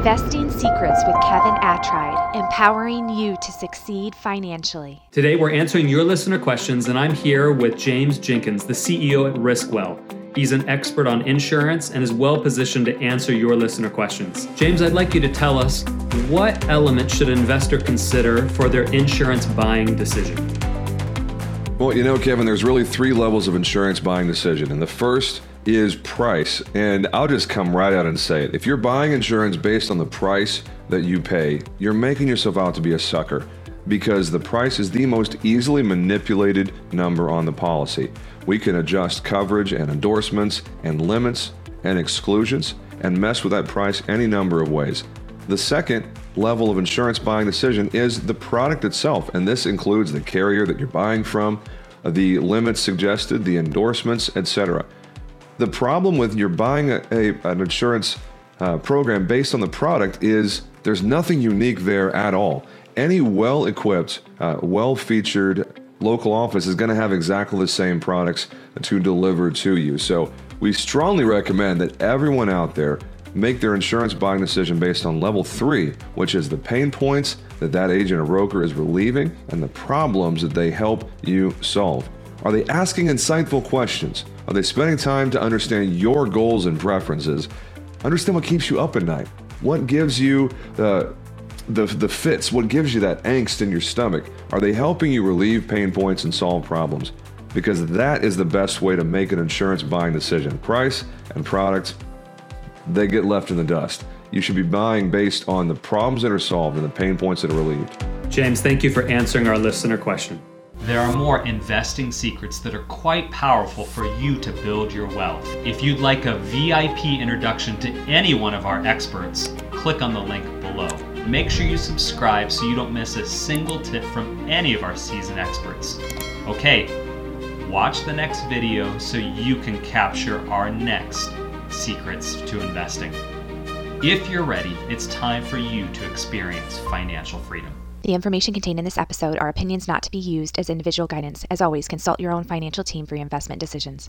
Investing Secrets with Kevin Attride, empowering you to succeed financially. Today, we're answering your listener questions, and I'm here with James Jenkins, the CEO at RiskWell. He's an expert on insurance and is well-positioned to answer your listener questions. James, I'd like you to tell us, what element should an investor consider for their insurance buying decision? Well, you know, Kevin, there's really three levels of insurance buying decision, and the first is price. And I'll just come right out and say it. If you're buying insurance based on the price that you pay, you're making yourself out to be a sucker, because the price is the most easily manipulated number on the policy. We can adjust coverage and endorsements and limits and exclusions and mess with that price any number of ways. The second level of insurance buying decision is the product itself, and this includes the carrier that you're buying from, the limits suggested, the endorsements, etc. The problem with you're buying an insurance program based on the product is there's nothing unique there at all. Any well-equipped, well-featured local office is going to have exactly the same products to deliver to you. So we strongly recommend that everyone out there make their insurance buying decision based on level three, which is the pain points that agent or broker is relieving and the problems that they help you solve. Are they asking insightful questions? Are they spending time to understand your goals and preferences? Understand what keeps you up at night. What gives you the fits? What gives you that angst in your stomach? Are they helping you relieve pain points and solve problems? Because that is the best way to make an insurance buying decision. Price and product, they get left in the dust. You should be buying based on the problems that are solved and the pain points that are relieved. James, thank you for answering our listener question. There are more investing secrets that are quite powerful for you to build your wealth. If you'd like a VIP introduction to any one of our experts, click on the link below. Make sure you subscribe so you don't miss a single tip from any of our seasoned experts. Okay, watch the next video so you can capture our next secrets to investing. If you're ready, it's time for you to experience financial freedom. The information contained in this episode are opinions not to be used as individual guidance. As always, consult your own financial team for your investment decisions.